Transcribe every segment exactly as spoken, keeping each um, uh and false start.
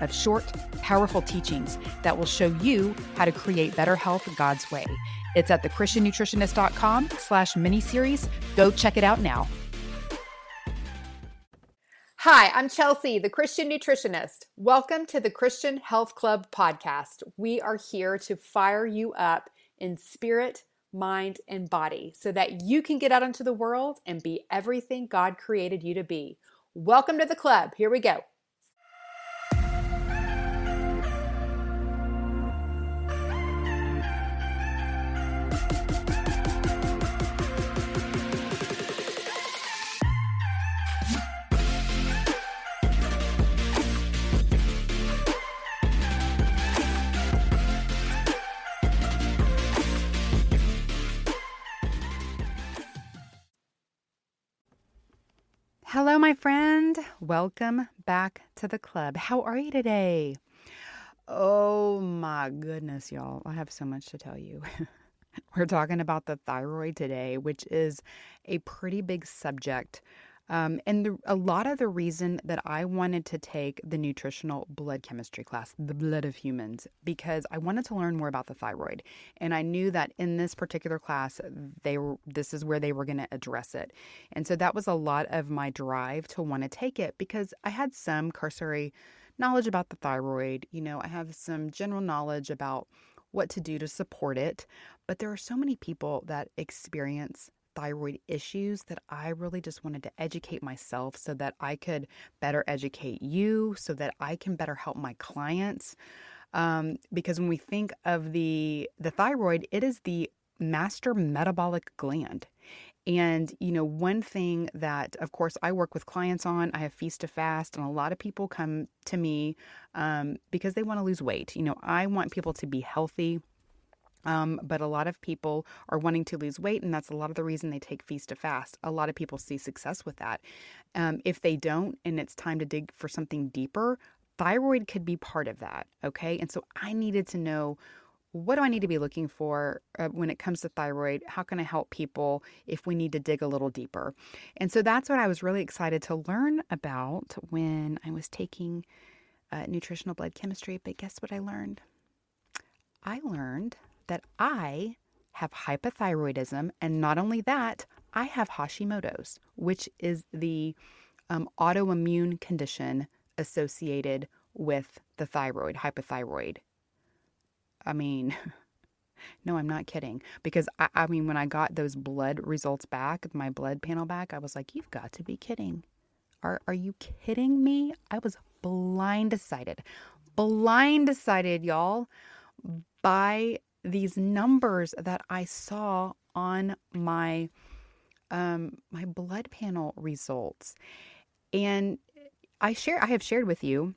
of short, powerful teachings that will show you how to create better health God's way. It's at thechristiannutritionist.com slash miniseries. Go check it out now. Hi, I'm Chelsea, the Christian Nutritionist. Welcome to the Christian Health Club podcast. We are here to fire you up in spirit, mind, and body so that you can get out into the world and be everything God created you to be. Welcome to the club. Here we go. Hello, my friend. Welcome back to the club. How are you today? Oh my goodness, y'all. I have so much to tell you. We're talking about the thyroid today, which is a pretty big subject. Um, and the, a lot of the reason that I wanted to take the nutritional blood chemistry class, the blood of humans, because I wanted to learn more about the thyroid. And I knew that in this particular class, they were, this is where they were going to address it. And so that was a lot of my drive to want to take it, because I had some cursory knowledge about the thyroid. You know, I have some general knowledge about what to do to support it. But there are so many people that experience thyroid issues that I really just wanted to educate myself so that I could better educate you, so that I can better help my clients. Um, because when we think of the, the thyroid, it is the master metabolic gland. And, you know, one thing that, of course, I work with clients on, I have Feast to Fast, and a lot of people come to me um, because they want to lose weight. You know, I want people to be healthy. Um, but a lot of people are wanting to lose weight, and that's a lot of the reason they take Feast to Fast. A lot of people see success with that. Um, if they don't, and it's time to dig for something deeper, thyroid could be part of that, okay? And so I needed to know, what do I need to be looking for uh, when it comes to thyroid? How can I help people if we need to dig a little deeper? And so that's what I was really excited to learn about when I was taking uh, nutritional blood chemistry. But guess what I learned? I learned that I have hypothyroidism, and not only that, I have Hashimoto's, which is the um, autoimmune condition associated with the thyroid, hypothyroid. I mean, no, I'm not kidding. Because, I, I mean, when I got those blood results back, my blood panel back, I was like, you've got to be kidding. Are, are you kidding me? I was blindsided, blindsided, y'all, by these numbers that I saw on my um, my blood panel results. And I share I have shared with you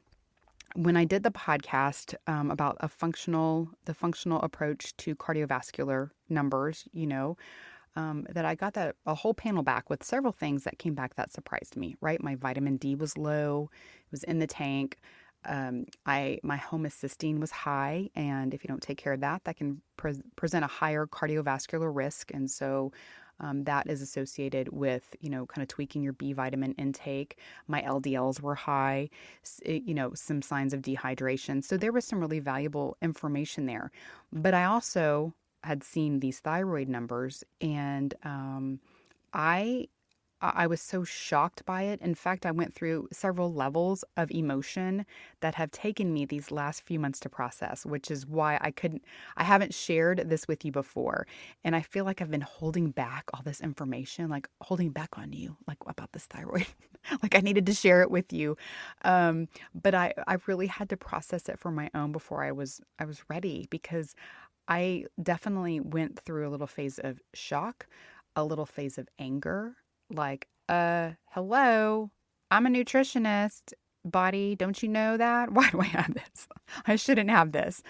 when I did the podcast um, about a functional the functional approach to cardiovascular numbers, you know, um, that I got that a whole panel back with several things that came back that surprised me, right? My vitamin D was low, it was in the tank. Um, I, my homocysteine was high, and if you don't take care of that, that can pre- present a higher cardiovascular risk. And so, um, that is associated with, you know, kind of tweaking your B vitamin intake. My L D Ls were high, you know, some signs of dehydration. So there was some really valuable information there, but I also had seen these thyroid numbers, and, um, I, I was so shocked by it. In fact, I went through several levels of emotion that have taken me these last few months to process, which is why I couldn't, I haven't shared this with you before. And I feel like I've been holding back all this information, like holding back on you, like about this thyroid, like I needed to share it with you. Um, but I, I really had to process it for my own before I was, I was ready, because I definitely went through a little phase of shock, a little phase of anger. Like, uh, hello, I'm a nutritionist, body. Don't you know that? Why do I have this? I shouldn't have this.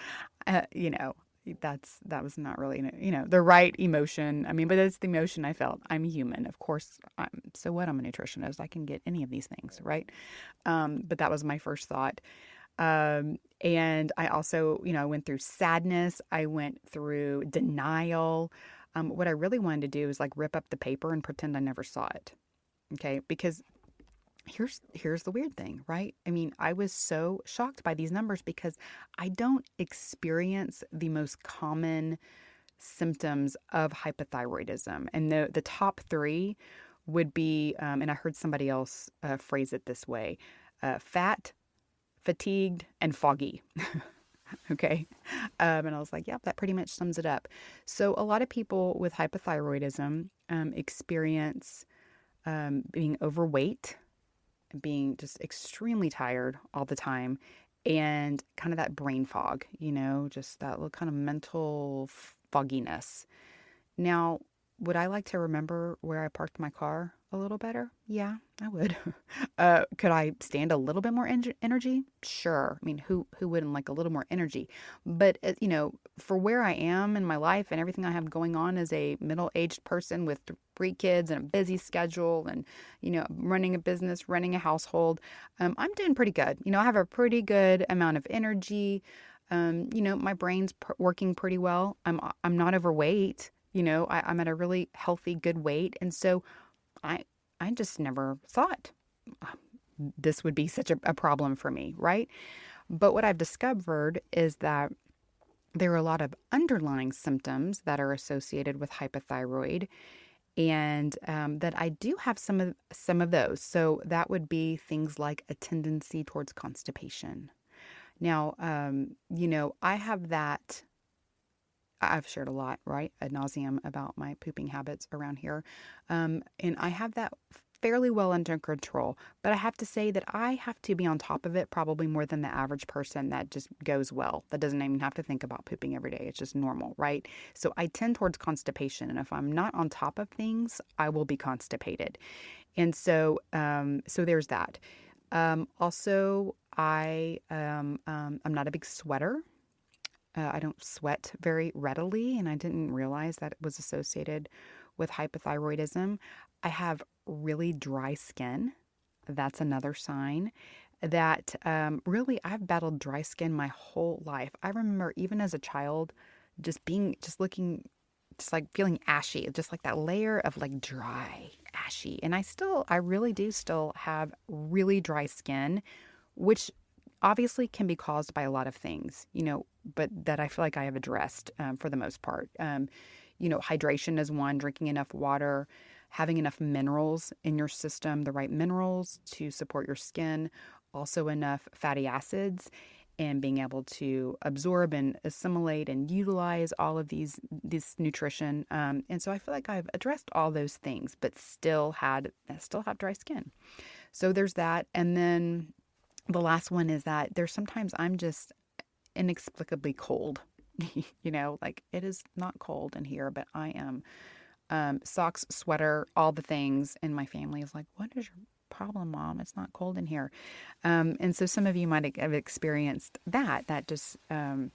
Uh, you know, that's that was not really, you know, the right emotion. I mean, but that's the emotion I felt. I'm human. Of course, I'm, so what? I'm a nutritionist. I can get any of these things, right? Um, but that was my first thought. Um, and I also, you know, I went through sadness. I went through denial. Um, what I really wanted to do is like rip up the paper and pretend I never saw it. Okay. Because here's, here's the weird thing, right? I mean, I was so shocked by these numbers because I don't experience the most common symptoms of hypothyroidism. And the, the top three would be, um, and I heard somebody else uh, phrase it this way, uh, fat, fatigued, and foggy. Okay. Um, and I was like, yep, that pretty much sums it up. So a lot of people with hypothyroidism um, experience um, being overweight, being just extremely tired all the time, and kind of that brain fog, you know, just that little kind of mental fogginess. Now, would I like to remember where I parked my car a little better? Yeah, I would. Uh, could I stand a little bit more en- energy? Sure. I mean, who who wouldn't like a little more energy? But, uh, you know, for where I am in my life and everything I have going on as a middle-aged person with three kids and a busy schedule and, you know, running a business, running a household, um, I'm doing pretty good. You know, I have a pretty good amount of energy. Um, you know, my brain's pr- working pretty well. I'm I'm not overweight. You know, I, I'm at a really healthy, good weight. And so I I just never thought this would be such a, a problem for me, right? But what I've discovered is that there are a lot of underlying symptoms that are associated with hypothyroid, and um, that I do have some of some of those. So that would be things like a tendency towards constipation. Now, um, you know, I have that. I've shared a lot, right, ad nauseum about my pooping habits around here. Um, and I have that fairly well under control. But I have to say that I have to be on top of it probably more than the average person that just goes well. That doesn't even have to think about pooping every day. It's just normal, right? So I tend towards constipation. And if I'm not on top of things, I will be constipated. And so um, so there's that. Um, also, I, um, um, I'm not a big sweater. Uh, I don't sweat very readily, and I didn't realize that it was associated with hypothyroidism. I have really dry skin. That's another sign that um, really I've battled dry skin my whole life. I remember even as a child just being, just looking, just like feeling ashy, just like that layer of like dry, ashy. And I still, I really do still have really dry skin, which obviously can be caused by a lot of things, you know, but that I feel like I have addressed um, for the most part. Um, you know, hydration is one, drinking enough water, having enough minerals in your system, the right minerals to support your skin, also enough fatty acids, and being able to absorb and assimilate and utilize all of these, this nutrition. Um, and so I feel like I've addressed all those things, but still had, I still have dry skin. So there's that. And then the last one is that there's sometimes I'm just inexplicably cold, you know, like it is not cold in here, but I am um, socks, sweater, all the things. And my family is like, what is your problem, Mom? It's not cold in here. Um, and so some of you might have experienced that, that just um,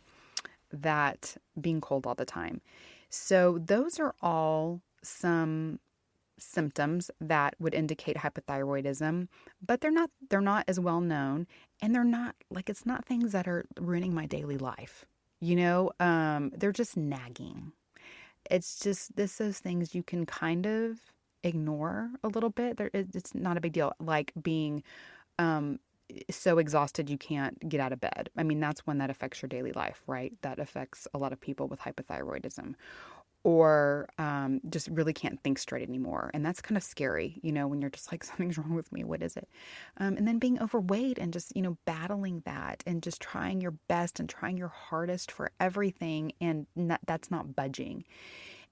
that being cold all the time. So those are all some symptoms that would indicate hypothyroidism, but they're not they're not as well known, and they're not like it's not things that are ruining my daily life. You know, um, they're just nagging. It's just this those things you can kind of ignore a little bit. There, it, it's not a big deal. Like being um, so exhausted you can't get out of bed. I mean, that's one that affects your daily life, right? That affects a lot of people with hypothyroidism. Or um, just really can't think straight anymore. And that's kind of scary, you know, when you're just like, something's wrong with me. What is it? Um, and then being overweight and just, you know, battling that and just trying your best and trying your hardest for everything. And not, that's not budging.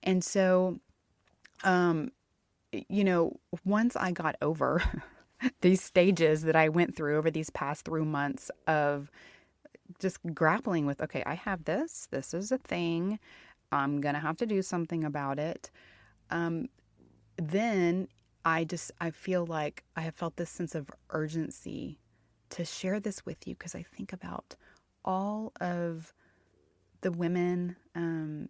And so, um, you know, once I got over these stages that I went through over these past three months of just grappling with, okay, I have this, this is a thing. I'm going to have to do something about it. Um, then I just, I feel like I have felt this sense of urgency to share this with you because I think about all of the women um,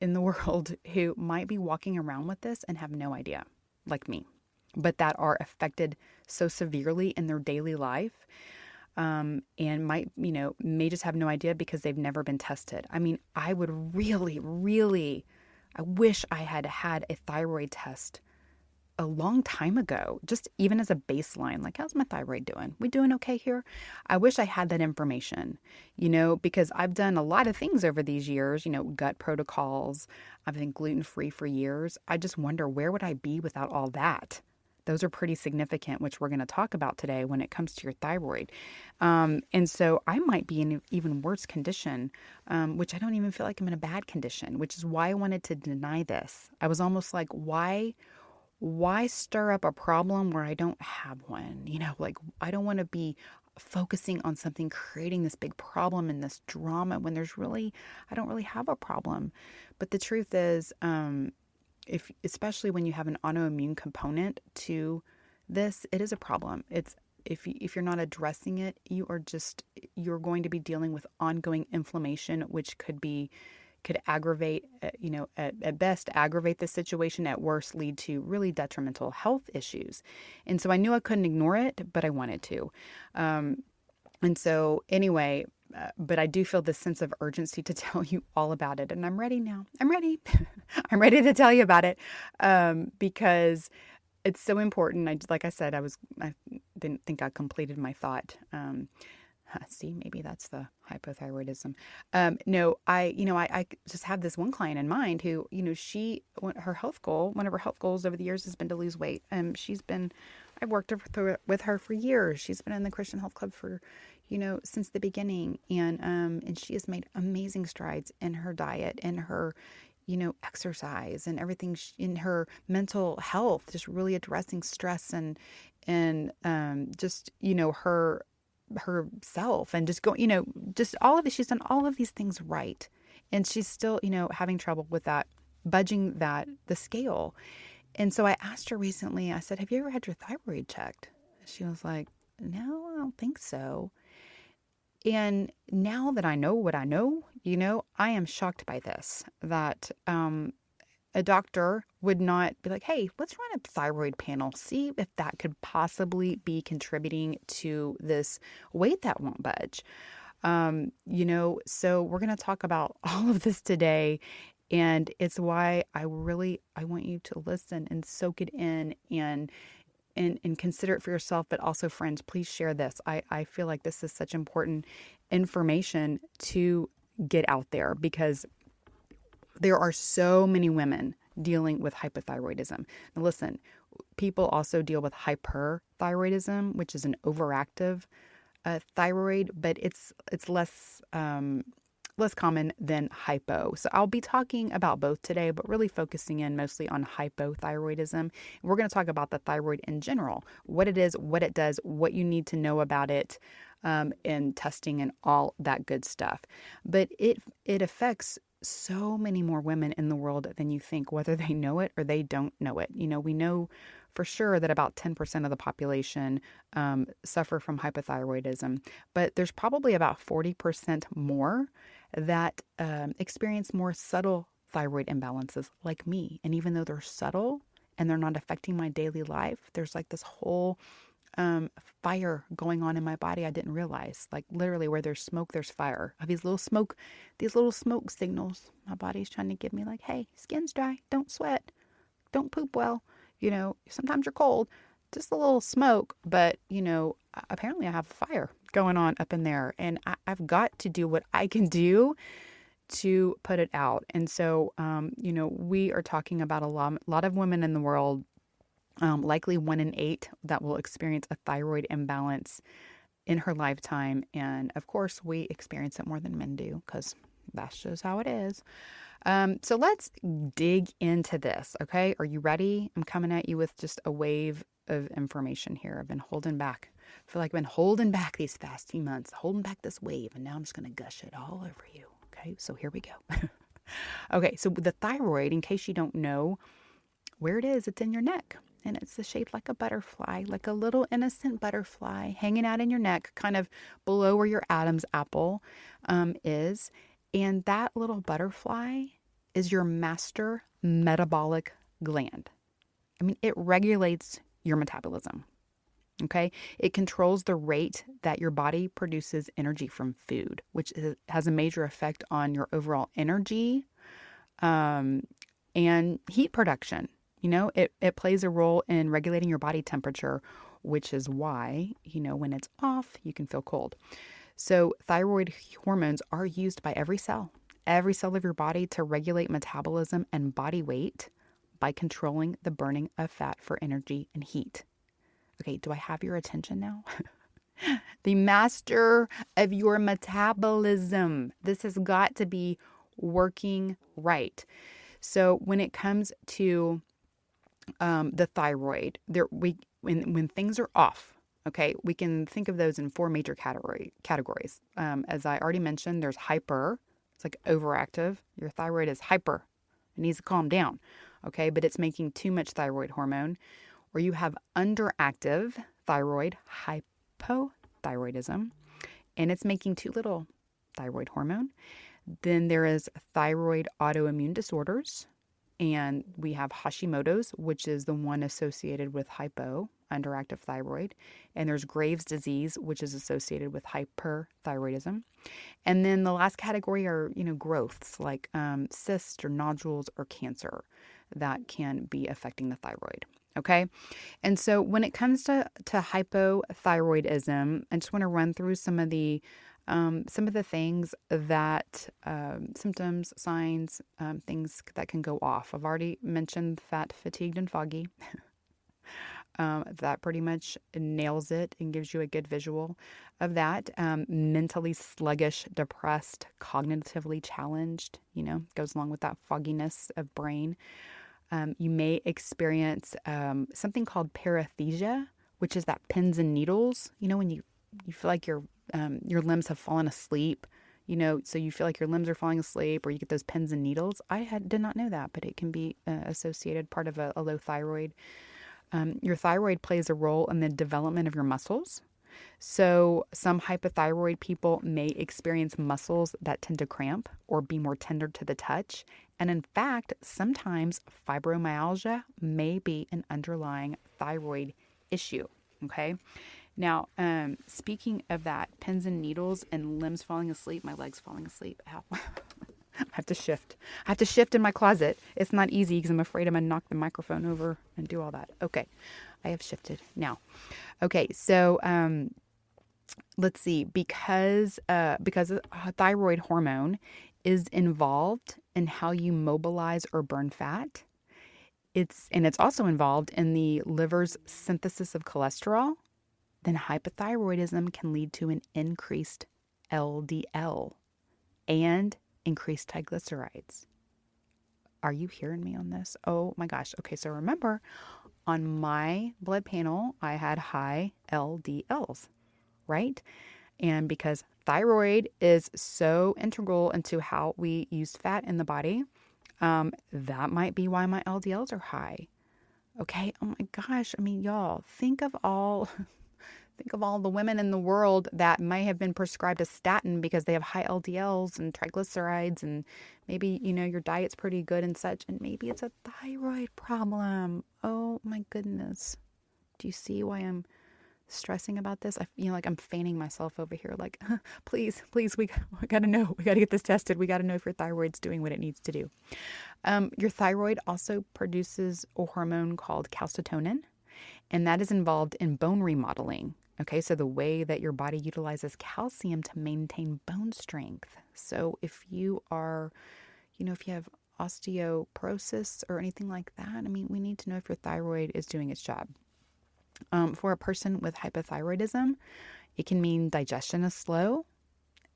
in the world who might be walking around with this and have no idea, like me, but that are affected so severely in their daily life um, and might, you know, may just have no idea because they've never been tested. I mean, I would really, really, I wish I had had a thyroid test a long time ago, just even as a baseline, like, how's my thyroid doing? We doing okay here? I wish I had that information, you know, because I've done a lot of things over these years, you know, gut protocols. I've been gluten-free for years. I just wonder, where would I be without all that? Those are pretty significant, which we're going to talk about today when it comes to your thyroid. Um, and so I might be in an even worse condition, um, which I don't even feel like I'm in a bad condition, which is why I wanted to deny this. I was almost like, why... Why stir up a problem where I don't have one? You know, like, I don't want to be focusing on something, creating this big problem and this drama when there's really, I don't really have a problem. But the truth is, um, if especially when you have an autoimmune component to this, it is a problem. It's if if you're not addressing it, you are just, you're going to be dealing with ongoing inflammation, which could be could aggravate, you know, at, at best aggravate the situation, at worst lead to really detrimental health issues. And so I knew I couldn't ignore it, but I wanted to. Um, and so anyway, uh, but I do feel this sense of urgency to tell you all about it. And I'm ready now. I'm ready. I'm ready to tell you about it um, because it's so important. I, like I said, I was, I didn't think I completed my thought. Um See, maybe that's the hypothyroidism. Um, no, I, you know, I, I just have this one client in mind who, you know, she, her health goal, one of her health goals over the years has been to lose weight. Um, she's been, I've worked with her for years. She's been in the Christian Health Club for, you know, since the beginning. And, um, and she has made amazing strides in her diet and her, you know, exercise and everything in her mental health, just really addressing stress and, and, um, just, you know, her, herself and just go, you know, just all of it. She's done all of these things right. And she's still, you know, having trouble with that, budging that, the scale. And so I asked her recently, I said, have you ever had your thyroid checked? She was like, no, I don't think so. And now that I know what I know, you know, I am shocked by this, that, um, a doctor would not be like, hey, let's run a thyroid panel, see if that could possibly be contributing to this weight that won't budge. Um, you know, so we're going to talk about all of this today. And it's why I really, I want you to listen and soak it in and, and, and consider it for yourself. But also, friends, please share this. I, I feel like this is such important information to get out there because there are so many women dealing with hypothyroidism. Now listen, people also deal with hyperthyroidism, which is an overactive uh, thyroid, but it's it's less um, less common than hypo. So I'll be talking about both today, but really focusing in mostly on hypothyroidism. We're going to talk about the thyroid in general, what it is, what it does, what you need to know about it, um, and testing and all that good stuff. But it it affects so many more women in the world than you think, whether they know it or they don't know it. You know, we know for sure that about ten percent of the population um, suffer from hypothyroidism, but there's probably about forty percent more that um, experience more subtle thyroid imbalances like me. And even though they're subtle and they're not affecting my daily life, there's like this whole um, fire going on in my body. I didn't realize, like, literally where there's smoke, there's fire. I have these little smoke, these little smoke signals. My body's trying to give me like, hey, skin's dry. Don't sweat. Don't poop well. You know, sometimes you're cold, just a little smoke, but you know, apparently I have fire going on up in there and I, I've got to do what I can do to put it out. And so, um, you know, we are talking about a lot, a lot of women in the world. Um, likely one in eight that will experience a thyroid imbalance in her lifetime. And of course, we experience it more than men do because that's just how it is. Um, so let's dig into this. Okay. Are you ready? I'm coming at you with just a wave of information here. I've been holding back. I feel like I've been holding back these past few months, holding back this wave. And now I'm just going to gush it all over you. Okay. So here we go. Okay. So the thyroid, in case you don't know where it is, it's in your neck. And it's shaped like a butterfly, like a little innocent butterfly hanging out in your neck, kind of below where your Adam's apple um, is. And that little butterfly is your master metabolic gland. I mean, it regulates your metabolism, okay? It controls the rate that your body produces energy from food, which is, has a major effect on your overall energy um, and heat production. You know, it, it plays a role in regulating your body temperature, which is why, you know, when it's off, you can feel cold. So thyroid hormones are used by every cell, every cell of your body to regulate metabolism and body weight by controlling the burning of fat for energy and heat. Okay, do I have your attention now? The master of your metabolism. This has got to be working right. So when it comes to um, the thyroid, there we when when things are off, okay, we can think of those in four major category, categories. Um, as I already mentioned, there's hyper. It's like overactive. Your thyroid is hyper. It needs to calm down, okay? But it's making too much thyroid hormone. Or you have underactive thyroid, hypothyroidism, and it's making too little thyroid hormone. Then there is thyroid autoimmune disorders, and we have Hashimoto's, which is the one associated with hypo, underactive thyroid, and there's Graves' disease, which is associated with hyperthyroidism. And then the last category are, you know, growths like um, cysts or nodules or cancer that can be affecting the thyroid. Okay. And so when it comes to, to hypothyroidism, I just want to run through some of the Um, some of the things that, um, symptoms, signs, um, things that can go off. I've already mentioned fat, fatigued, and foggy. um, that pretty much nails it and gives you a good visual of that. Um, mentally sluggish, depressed, cognitively challenged, you know, goes along with that fogginess of brain. Um, you may experience um, something called paresthesia, which is that pins and needles, you know, when you, you feel like you're Um, your limbs have fallen asleep, you know, so you feel like your limbs are falling asleep or you get those pins and needles. I had, did not know that, but it can be uh, associated part of a, a low thyroid. Um, your thyroid plays a role in the development of your muscles. So some hypothyroid people may experience muscles that tend to cramp or be more tender to the touch. And in fact, sometimes fibromyalgia may be an underlying thyroid issue. Okay. Now, um, speaking of that, pins and needles and limbs falling asleep, my legs falling asleep. Ow. I have to shift. I have to shift in my closet. It's not easy because I'm afraid I'm going to knock the microphone over and do all that. Okay. I have shifted now. Okay. So, um, let's see, because, uh, because thyroid hormone is involved in how you mobilize or burn fat. It's, and it's also involved in the liver's synthesis of cholesterol. Then hypothyroidism can lead to an increased L D L and increased triglycerides. Are you hearing me on this? Oh my gosh. Okay, so remember, on my blood panel, I had high L D Ls, right? And because thyroid is so integral into how we use fat in the body, um, that might be why my L D Ls are high. Okay, oh my gosh. I mean, y'all, think of all... Think of all the women in the world that may have been prescribed a statin because they have high L D Ls and triglycerides, and maybe, you know, your diet's pretty good and such, and maybe it's a thyroid problem. Oh my goodness. Do you see why I'm stressing about this? I feel like I'm fanning myself over here like, please, please, we, we got to know. We got to get this tested. We got to know if your thyroid's doing what it needs to do. Um, your thyroid also produces a hormone called calcitonin, and that is involved in bone remodeling. Okay, so the way that your body utilizes calcium to maintain bone strength. So if you are, you know, if you have osteoporosis or anything like that, I mean, we need to know if your thyroid is doing its job. Um, for a person with hypothyroidism, it can mean digestion is slow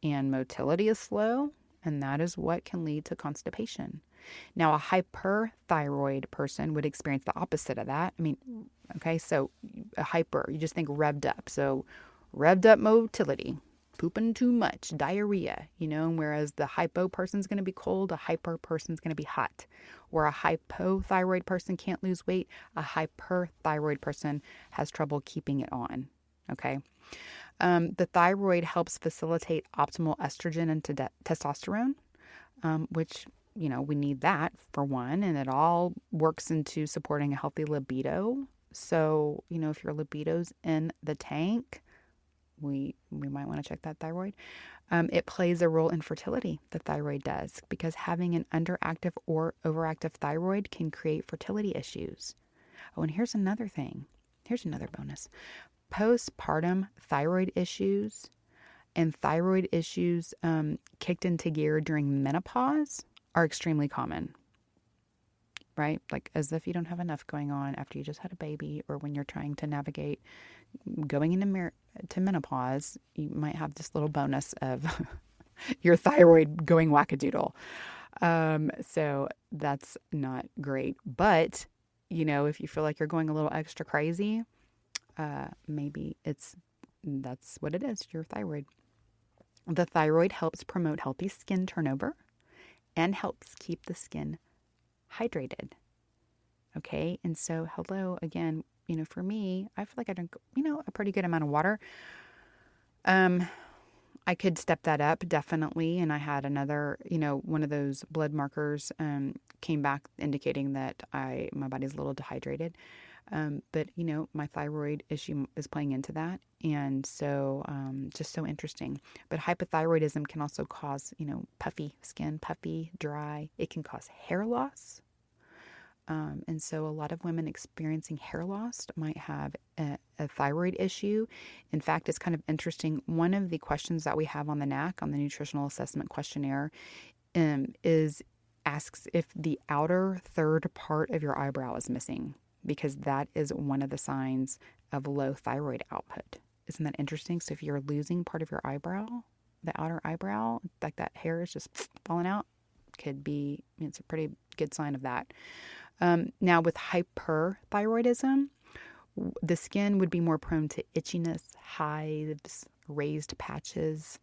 and motility is slow, and that is what can lead to constipation. Now, a hyperthyroid person would experience the opposite of that. I mean, okay, so a hyper, you just think revved up. So revved up motility, pooping too much, diarrhea, you know, and whereas the hypo person's going to be cold, a hyper person's going to be hot. Where a hypothyroid person can't lose weight, a hyperthyroid person has trouble keeping it on, okay? Um, the thyroid helps facilitate optimal estrogen and t- testosterone. um, which, you know, we need that for one. And it all works into supporting a healthy libido. So, you know, if your libido's in the tank, we we might want to check that thyroid. Um, it plays a role in fertility, the thyroid does, because having an underactive or overactive thyroid can create fertility issues. Oh, and here's another thing. Here's another bonus. Postpartum thyroid issues and thyroid issues um, kicked into gear during menopause are extremely common, right? Like as if you don't have enough going on after you just had a baby, or when you're trying to navigate going into mer- to menopause, you might have this little bonus of your thyroid going wackadoodle. Um, so that's not great. But, you know, if you feel like you're going a little extra crazy, uh, maybe it's that's what it is, your thyroid. The thyroid helps promote healthy skin turnover and helps keep the skin hydrated. Okay. And so, hello again, you know, for me, I feel like I drink, you know, a pretty good amount of water. Um, I could step that up definitely. And I had another, you know, one of those blood markers, um, came back indicating that I, my body's a little dehydrated. Um, but you know, my thyroid issue is playing into that. And so, um, just so interesting, but hypothyroidism can also cause, you know, puffy skin, puffy, dry. It can cause hair loss. Um, and so a lot of women experiencing hair loss might have a, a thyroid issue. In fact, it's kind of interesting. One of the questions that we have on the N A C, on the nutritional assessment questionnaire, um, is asks if the outer third part of your eyebrow is missing, because that is one of the signs of low thyroid output. Isn't that interesting? So if you're losing part of your eyebrow, the outer eyebrow, like that hair is just falling out, could be, it's a pretty good sign of that. Um, now with hyperthyroidism, the skin would be more prone to itchiness, hives, raised patches.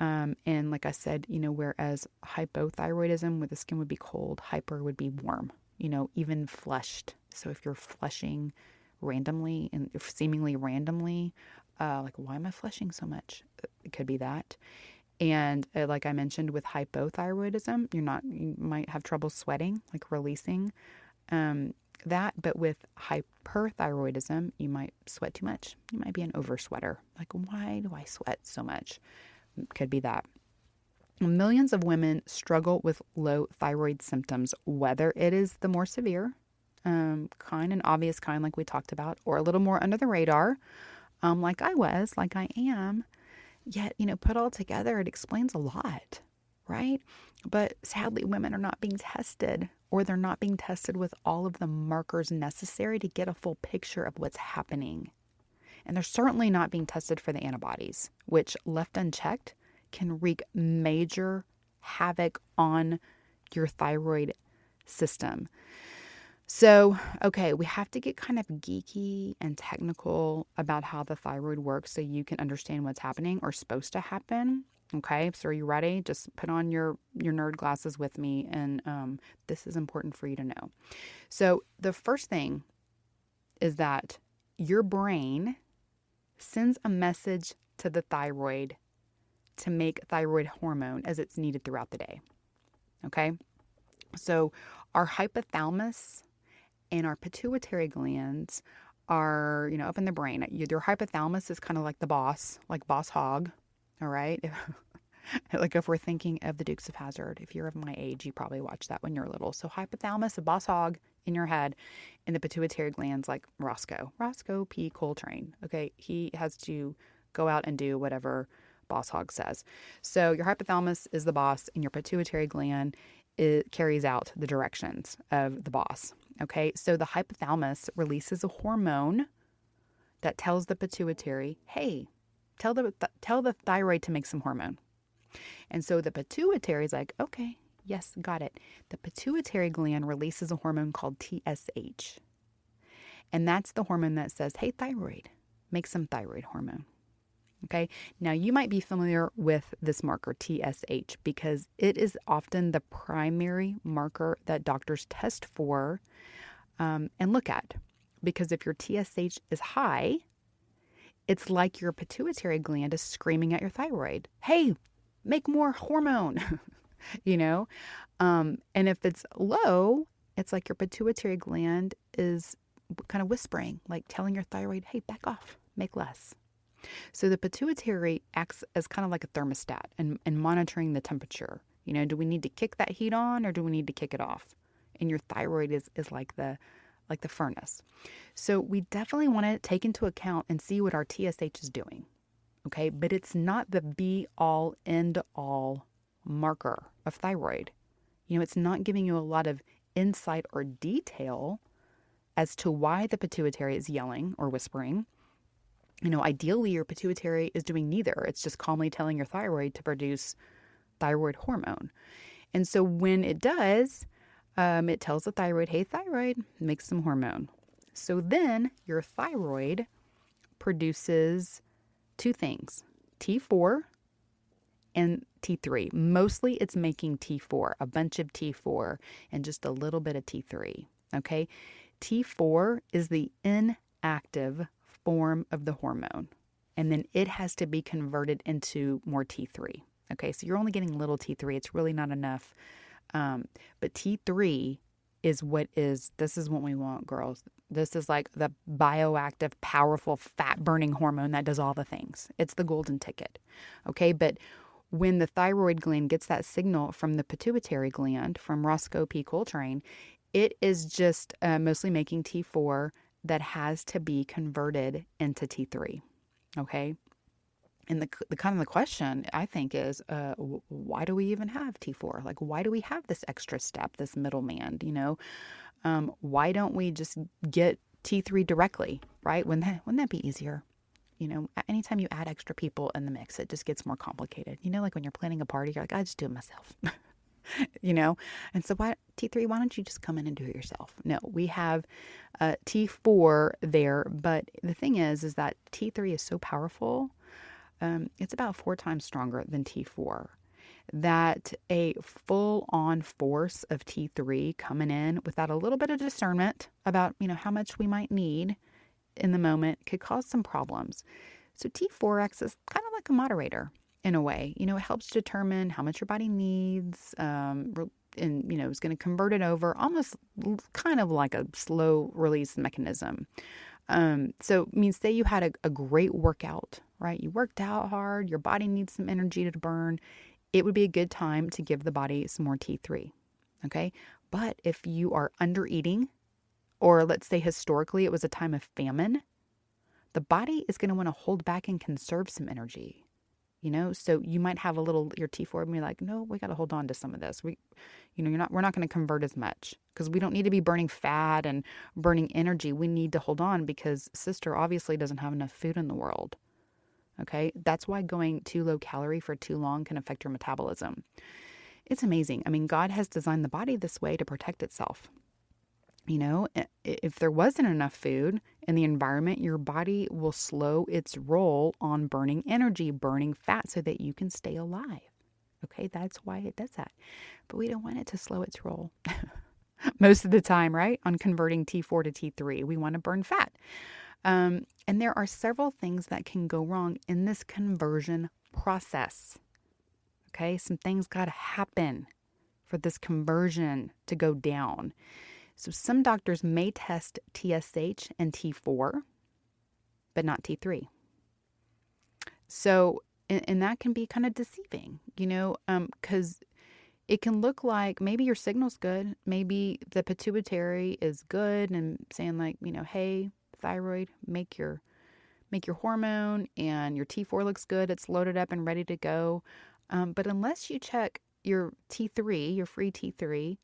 Um, and like I said, you know, whereas hypothyroidism, where the skin would be cold, hyper would be warm, you know, even flushed. So if you're flushing randomly and seemingly randomly, uh, like, why am I flushing so much? It could be that. And uh, like I mentioned with hypothyroidism, you're not, you might have trouble sweating, like releasing um, that. But with hyperthyroidism, you might sweat too much. You might be an over sweater. Like, why do I sweat so much? Could be that. Millions of women struggle with low thyroid symptoms, whether it is the more severe um, kind and obvious kind, like we talked about, or a little more under the radar, um, like I was, like I am. Yet, you know, put all together, it explains a lot, right? But sadly, women are not being tested, or they're not being tested with all of the markers necessary to get a full picture of what's happening. And they're certainly not being tested for the antibodies, which left unchecked can wreak major havoc on your thyroid system. So, okay, we have to get kind of geeky and technical about how the thyroid works so you can understand what's happening or supposed to happen. Okay, so are you ready? Just put on your, your nerd glasses with me, and um, this is important for you to know. So the first thing is that your brain sends a message to the thyroid to make thyroid hormone as it's needed throughout the day. Okay, so our hypothalamus and our pituitary glands are, you know, up in the brain. Your hypothalamus is kind of like the boss, like boss hog, all right? Like if we're thinking of the Dukes of Hazzard, if you're of my age, you probably watched that when you were little. So hypothalamus, a boss hog in your head, and the pituitary glands like Roscoe. Roscoe P. Coltrane, okay? He has to go out and do whatever boss hog says. So your hypothalamus is the boss, and your pituitary gland it carries out the directions of the boss. Okay, so the hypothalamus releases a hormone that tells the pituitary, hey, tell the th- tell the thyroid to make some hormone. And so the pituitary is like, okay, yes, got it. The pituitary gland releases a hormone called T S H. And that's the hormone that says, hey, thyroid, make some thyroid hormone. Okay, now you might be familiar with this marker, T S H, because it is often the primary marker that doctors test for um, and look at. Because if your T S H is high, it's like your pituitary gland is screaming at your thyroid, hey, make more hormone. you know? Um, and if it's low, it's like your pituitary gland is kind of whispering, like telling your thyroid, hey, back off, make less. So the pituitary acts as kind of like a thermostat and, and monitoring the temperature. You know, do we need to kick that heat on or do we need to kick it off? And your thyroid is, is like the like the furnace. So we definitely want to take into account and see what our T S H is doing. Okay, but it's not the be-all, end-all marker of thyroid. You know, it's not giving you a lot of insight or detail as to why the pituitary is yelling or whispering. You know, ideally, your pituitary is doing neither. It's just calmly telling your thyroid to produce thyroid hormone. And so when it does, um, it tells the thyroid, hey, thyroid, make some hormone. So then your thyroid produces two things, T four and T three. Mostly it's making T four, a bunch of T four and just a little bit of T three, okay? T four is the inactive form of the hormone, and then it has to be converted into more T three. Okay, so you're only getting little T three. It's really not enough. Um, but T three is what is, this is what we want, girls. This is like the bioactive, powerful, fat-burning hormone that does all the things. It's the golden ticket. Okay, but when the thyroid gland gets that signal from the pituitary gland, from Roscoe P. Coltrane, it is just uh, mostly making T four that has to be converted into T three, okay? And the, the kind of the question, I think, is uh, why do we even have T four? Like, why do we have this extra step, this middleman, you know? Um, why don't we just get T three directly, right? Wouldn't that, wouldn't that be easier? You know, anytime you add extra people in the mix, it just gets more complicated. You know, like when you're planning a party, you're like, I just do it myself, you know? And so why, T three, why don't you just come in and do it yourself? No, we have uh, T four there. But the thing is, is that T three is so powerful. Um, it's about four times stronger than T four. That a full-on force of T three coming in without a little bit of discernment about, you know, how much we might need in the moment could cause some problems. So T four acts is kind of like a moderator in a way. You know, it helps determine how much your body needs, um, and, you know, it's going to convert it over almost kind of like a slow release mechanism. Um, so, I mean, say you had a, a great workout, right? You worked out hard, your body needs some energy to burn. It would be a good time to give the body some more T three, okay? But if you are under eating, or let's say historically it was a time of famine, the body is going to want to hold back and conserve some energy, you know? So you might have a little, your T four and be like, no, we got to hold on to some of this. We, you know, you're not, we're not going to convert as much because we don't need to be burning fat and burning energy. We need to hold on because sister obviously doesn't have enough food in the world. Okay, that's why going too low calorie for too long can affect your metabolism. It's amazing. I mean, God has designed the body this way to protect itself. You know, if there wasn't enough food in the environment, your body will slow its roll on burning energy, burning fat so that you can stay alive. Okay, that's why it does that. But we don't want it to slow its roll most of the time, right? On converting T four to T three, we want to burn fat. Um, and there are several things that can go wrong in this conversion process. Okay, some things got to happen for this conversion to go down. So some doctors may test T S H and T four, but not T three. So, and, and that can be kind of deceiving, you know, um, because it can look like maybe your signal's good. Maybe the pituitary is good and saying like, you know, hey, thyroid, make your make your hormone, and your T four looks good. It's loaded up and ready to go. Um, but unless you check your T three, your free T three,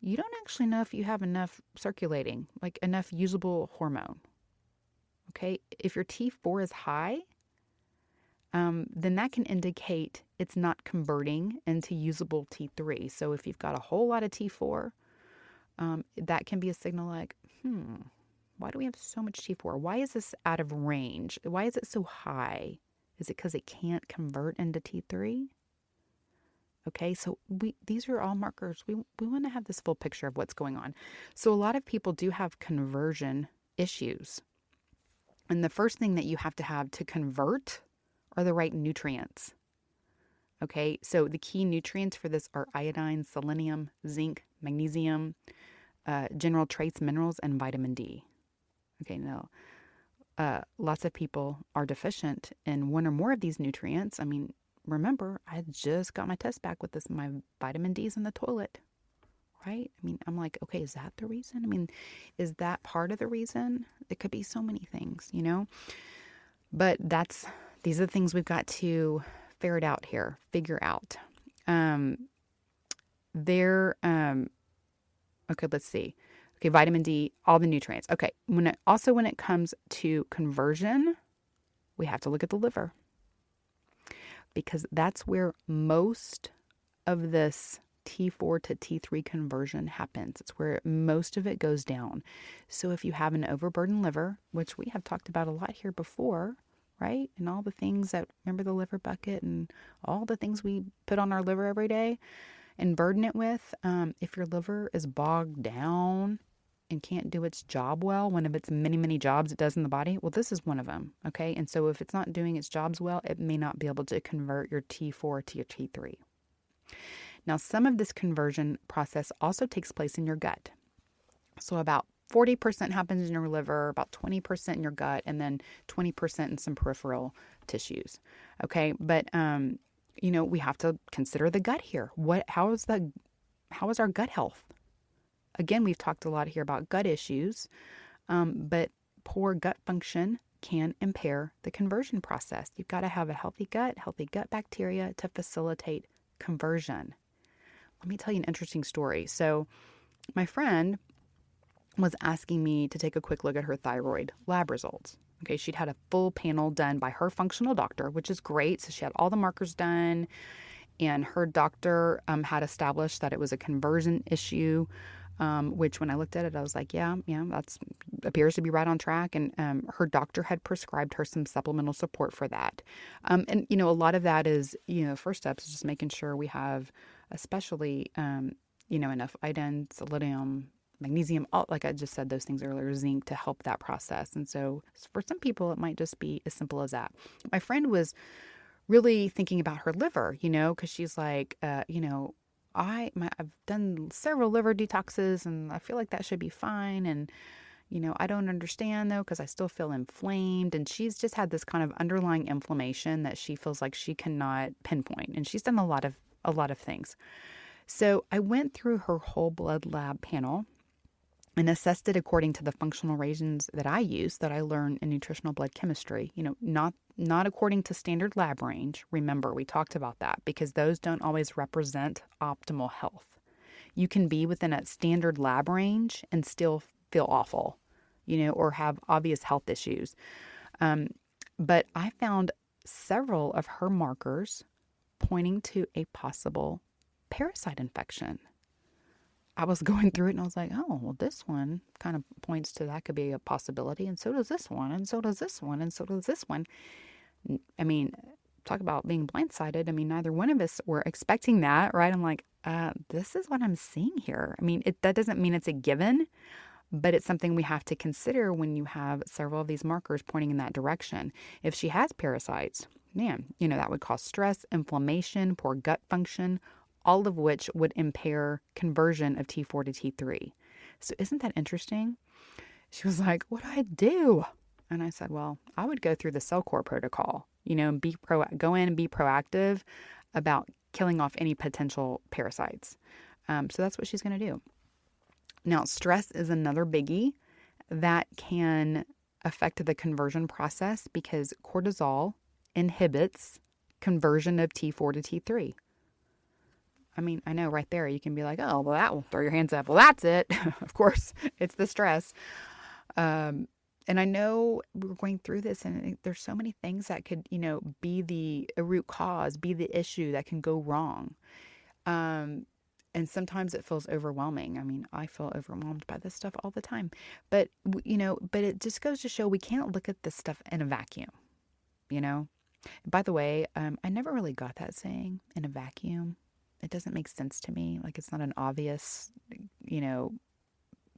you don't actually know if you have enough circulating, like enough usable hormone. Okay, if your T four is high, um, then that can indicate it's not converting into usable T three. So if you've got a whole lot of T four, um, that can be a signal like, hmm, why do we have so much T four? Why is this out of range? Why is it so high? Is it because it can't convert into T three? Okay, so we these are all markers. We we want to have this full picture of what's going on. So a lot of people do have conversion issues. And the first thing that you have to have to convert are the right nutrients. Okay, so the key nutrients for this are iodine, selenium, zinc, magnesium, uh, general trace minerals, and vitamin D. Okay, now, uh, lots of people are deficient in one or more of these nutrients. I mean, remember, I just got my test back with this. My vitamin D's in the toilet, right? I mean, I'm like, okay, is that the reason? I mean, is that part of the reason? It could be so many things, you know? But that's, these are the things we've got to ferret out here, figure out. Um, there, um, okay, let's see. Okay, vitamin D, all the nutrients. Okay, when it, also when it comes to conversion, we have to look at the liver, because that's where most of this T four to T three conversion happens. It's where most of it goes down. So if you have an overburdened liver, which we have talked about a lot here before, right? And all the things that, remember the liver bucket and all the things we put on our liver every day and burden it with. Um, if your liver is bogged down and can't do its job well, one of its many, many jobs it does in the body, well, this is one of them, okay? And so if it's not doing its jobs well, it may not be able to convert your T four to your T three. Now, some of this conversion process also takes place in your gut. So about forty percent happens in your liver, about twenty percent in your gut, and then twenty percent in some peripheral tissues. Okay, but um, you know, we have to consider the gut here. What? How is the? How is our gut health? Again, we've talked a lot here about gut issues, um, but poor gut function can impair the conversion process. You've got to have a healthy gut, healthy gut bacteria to facilitate conversion. Let me tell you an interesting story. So, my friend was asking me to take a quick look at her thyroid lab results. Okay, she'd had a full panel done by her functional doctor, which is great. So she had all the markers done, and her doctor um, had established that it was a conversion issue, um, which when I looked at it, I was like, yeah, yeah, that's appears to be right on track. And um, her doctor had prescribed her some supplemental support for that. Um, and, you know, a lot of that is, you know, first steps is just making sure we have especially, um, you know, enough iodine, selenium, magnesium, all, like I just said, those things earlier, zinc, to help that process. And so for some people, it might just be as simple as that. My friend was really thinking about her liver, you know, because she's like, uh, you know, I, my, I've done several liver detoxes and I feel like that should be fine. And, you know, I don't understand though, because I still feel inflamed. And she's just had this kind of underlying inflammation that she feels like she cannot pinpoint. And she's done a lot of, a lot of things. So I went through her whole blood lab panel and assessed it according to the functional regimes that I use, that I learned in nutritional blood chemistry, you know, not not according to standard lab range. Remember, we talked about that, because those don't always represent optimal health. You can be within a standard lab range and still feel awful, you know, or have obvious health issues. Um, but I found several of her markers pointing to a possible parasite infection. I was going through it and I was like, oh, well, this one kind of points to that could be a possibility. And so does this one. And so does this one. And so does this one. I mean, talk about being blindsided. I mean, neither one of us were expecting that, right? I'm like, uh, this is what I'm seeing here. I mean, it, that doesn't mean it's a given, but it's something we have to consider when you have several of these markers pointing in that direction. If she has parasites, man, you know, that would cause stress, inflammation, poor gut function, all of which would impair conversion of T four to T three. So isn't that interesting? She was like, what do I do? And I said, well, I would go through the CellCore protocol, you know, and be pro- go in and be proactive about killing off any potential parasites. Um, so that's what she's going to do. Now, stress is another biggie that can affect the conversion process, because cortisol inhibits conversion of T four to T three. I mean, I know right there, you can be like, oh, well, that will throw your hands up. Well, that's it. Of course, it's the stress. Um, and I know we're going through this and there's so many things that could, you know, be the a root cause, be the issue that can go wrong. Um, and sometimes it feels overwhelming. I mean, I feel overwhelmed by this stuff all the time. But, you know, but it just goes to show we can't look at this stuff in a vacuum, you know. By the way, um, I never really got that saying, in a vacuum. It doesn't make sense to me. Like, it's not an obvious, you know,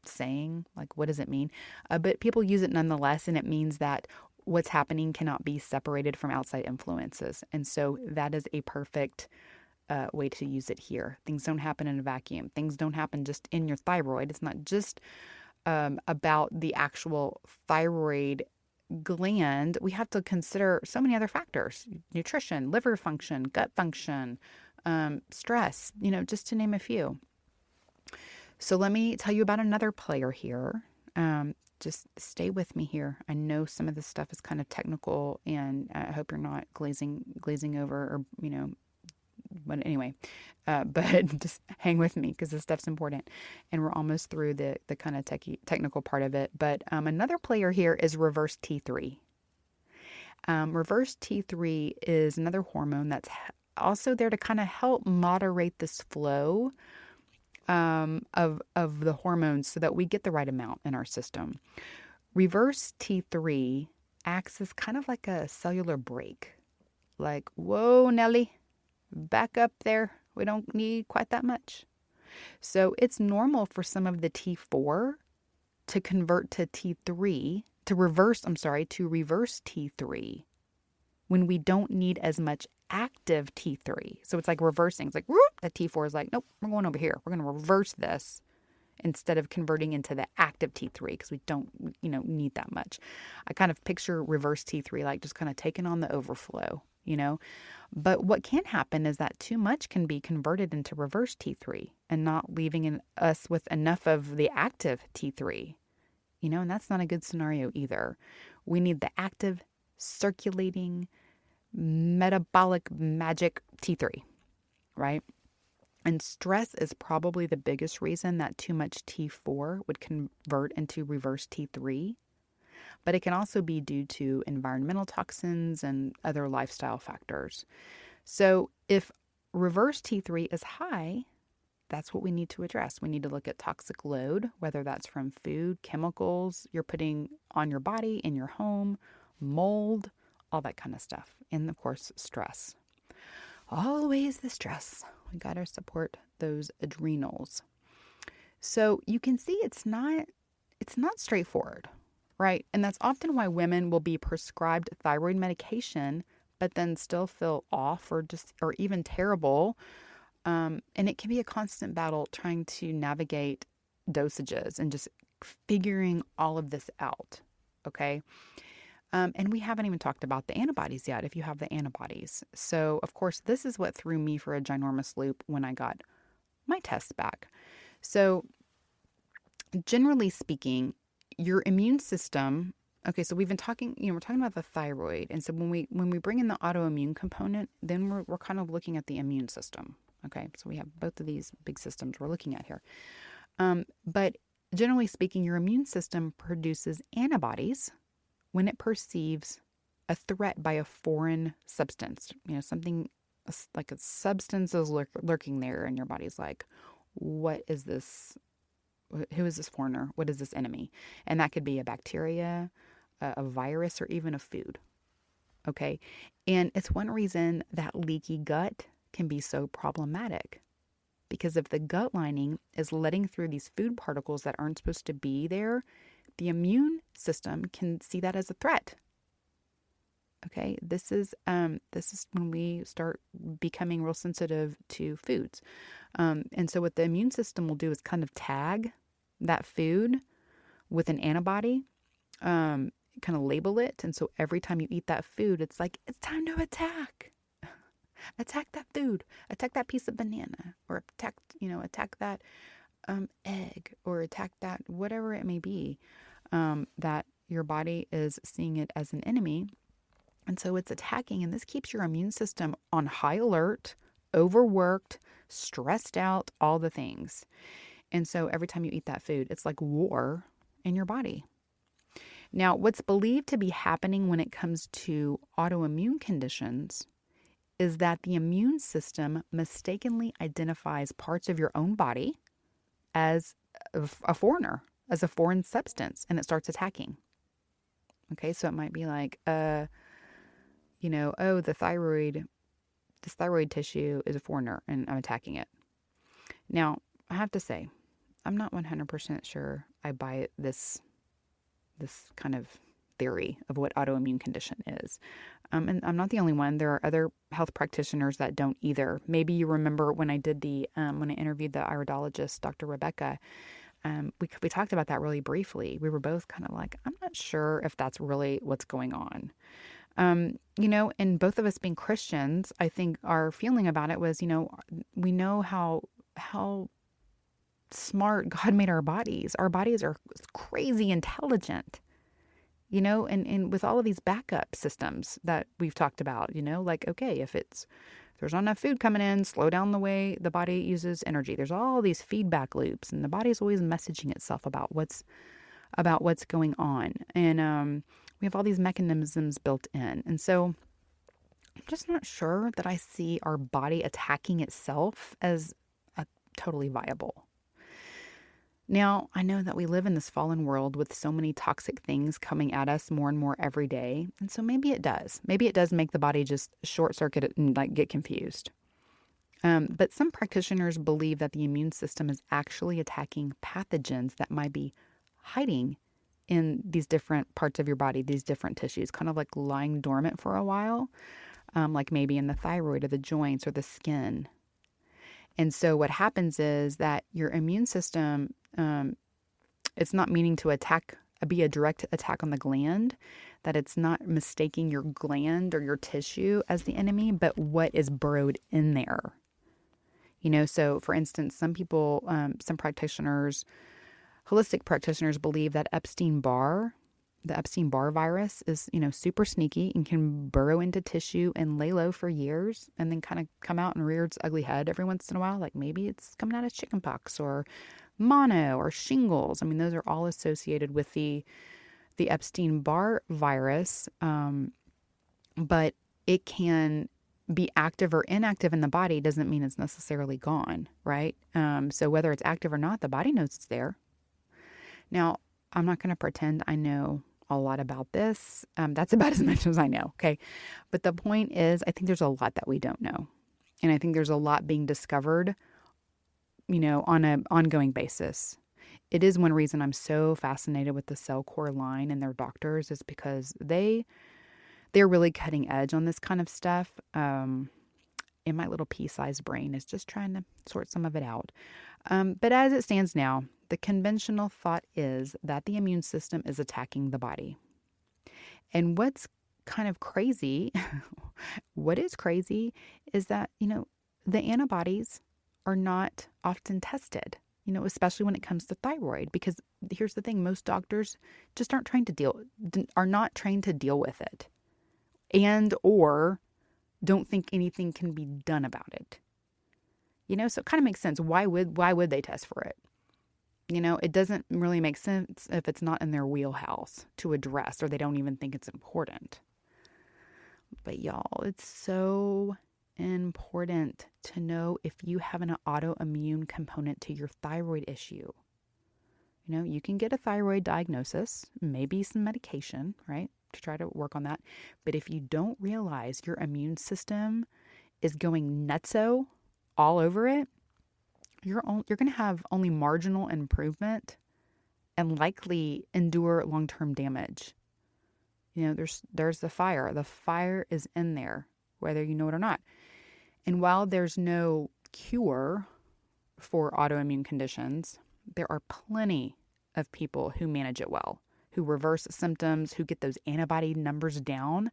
saying. Like, what does it mean? Uh, but people use it nonetheless, and it means that what's happening cannot be separated from outside influences. And so that is a perfect uh, way to use it here. Things don't happen in a vacuum. Things don't happen just in your thyroid. It's not just um, about the actual thyroid gland. We have to consider so many other factors: nutrition, liver function, gut function, um, stress, you know, just to name a few. So let me tell you about another player here. Um, just stay with me here. I know some of this stuff is kind of technical, and I hope you're not glazing glazing over, or, you know, but anyway, uh, but just hang with me because this stuff's important, and we're almost through the, the kind of techie, technical part of it. But um, another player here is reverse T three. Um, reverse T three is another hormone that's also there to kind of help moderate this flow um, of, of the hormones so that we get the right amount in our system. Reverse T three acts as kind of like a cellular brake. Like, whoa, Nelly. Back up there. We don't need quite that much. So it's normal for some of the T four to convert to T three, to reverse, I'm sorry, to reverse T three when we don't need as much active T three. So it's like reversing. It's like, whoop, the T four is like, nope, we're going over here. We're going to reverse this instead of converting into the active T three because we don't, you know, need that much. I kind of picture reverse T three like just kind of taking on the overflow. You know, but what can happen is that too much can be converted into reverse T three and not leaving in us with enough of the active T three, you know, and that's not a good scenario either. We need the active, circulating, metabolic magic T three, right? And stress is probably the biggest reason that too much T four would convert into reverse T three. But it can also be due to environmental toxins and other lifestyle factors. So if reverse T three is high, that's what we need to address. We need to look at toxic load, whether that's from food, chemicals you're putting on your body, in your home, mold, all that kind of stuff. And of course, stress. Always the stress. We got to support those adrenals. So you can see it's not, it's not straightforward. Right. And that's often why women will be prescribed thyroid medication, but then still feel off or just or even terrible. Um, and it can be a constant battle trying to navigate dosages and just figuring all of this out. OK. Um, and we haven't even talked about the antibodies yet, if you have the antibodies. So, of course, this is what threw me for a ginormous loop when I got my tests back. So generally speaking, your immune system, okay, so we've been talking, you know, we're talking about the thyroid. And so when we when we bring in the autoimmune component, then we're, we're kind of looking at the immune system, okay? So we have both of these big systems we're looking at here. Um, but generally speaking, your immune system produces antibodies when it perceives a threat by a foreign substance. You know, something like a substance is lurk, lurking there and your body's like, what is this? Who is this foreigner? What is this enemy? And that could be a bacteria, a virus, or even a food. Okay. And it's one reason that leaky gut can be so problematic, because if the gut lining is letting through these food particles that aren't supposed to be there, the immune system can see that as a threat. Okay. This is, um, this is when we start becoming real sensitive to foods. Um, and so what the immune system will do is kind of tag that food with an antibody, um, kind of label it. And so every time you eat that food, it's like, it's time to attack, attack that food, attack that piece of banana, or attack, you know, attack that, um, egg, or attack that, whatever it may be, um, that your body is seeing it as an enemy. And so it's attacking, and this keeps your immune system on high alert, overworked, stressed out, all the things. And so every time you eat that food, it's like war in your body. Now, what's believed to be happening when it comes to autoimmune conditions is that the immune system mistakenly identifies parts of your own body as a foreigner, as a foreign substance, and it starts attacking. Okay, so it might be like, uh, you know, oh, the thyroid, this thyroid tissue is a foreigner and I'm attacking it. Now, I have to say, I'm not one hundred percent sure I buy this, this kind of theory of what autoimmune condition is. Um, and I'm not the only one. There are other health practitioners that don't either. Maybe you remember when I did the, um, when I interviewed the iridologist, Doctor Rebecca, um, we, we talked about that really briefly. We were both kind of like, I'm not sure if that's really what's going on. Um, you know, and both of us being Christians, I think our feeling about it was, you know, we know how, how smart God made our bodies. Our bodies are crazy intelligent. You know, and, and with all of these backup systems that we've talked about, you know, like, okay, if it's if there's not enough food coming in, slow down the way the body uses energy. There's all these feedback loops, and the body's always messaging itself about what's about what's going on. And um, we have all these mechanisms built in. And so I'm just not sure that I see our body attacking itself as a totally viable. Now, I know that we live in this fallen world with so many toxic things coming at us more and more every day. And so maybe it does. Maybe it does make the body just short circuit and like get confused. Um, but some practitioners believe that the immune system is actually attacking pathogens that might be hiding in these different parts of your body, these different tissues, kind of like lying dormant for a while, um, like maybe in the thyroid or the joints or the skin. And so what happens is that your immune system, um, it's not meaning to attack, be a direct attack on the gland, that it's not mistaking your gland or your tissue as the enemy, but what is burrowed in there. You know, so for instance, some people, um, some practitioners, holistic practitioners believe that Epstein-Barr, the Epstein-Barr virus is, you know, super sneaky and can burrow into tissue and lay low for years and then kind of come out and rear its ugly head every once in a while. Like maybe it's coming out of chickenpox or mono or shingles. I mean, those are all associated with the the Epstein-Barr virus, um, but it can be active or inactive in the body doesn't mean it's necessarily gone, right? Um, so whether it's active or not, the body knows it's there. Now, I'm not going to pretend I know a lot about this. Um, that's about as much as I know, okay? But the point is, I think there's a lot that we don't know. And I think there's a lot being discovered, you know, on an ongoing basis. It is one reason I'm so fascinated with the CellCore line and their doctors is because they, they're really cutting edge on this kind of stuff. Um, and my little pea-sized brain is just trying to sort some of it out. Um, but as it stands now, the conventional thought is that the immune system is attacking the body. And what's kind of crazy, what is crazy is that, you know, the antibodies are not often tested, you know, especially when it comes to thyroid, because here's the thing, most doctors just aren't trained to deal, are not trained to deal with it and or don't think anything can be done about it. You know, so it kind of makes sense. Why would, why would they test for it? You know, it doesn't really make sense if it's not in their wheelhouse to address or they don't even think it's important. But y'all, it's so important to know if you have an autoimmune component to your thyroid issue. You know, you can get a thyroid diagnosis, maybe some medication, right, to try to work on that. But if you don't realize your immune system is going nutso all over it, You're on, you're going to have only marginal improvement and likely endure long-term damage. You know, there's there's the fire. The fire is in there, whether you know it or not. And while there's no cure for autoimmune conditions, there are plenty of people who manage it well, who reverse symptoms, who get those antibody numbers down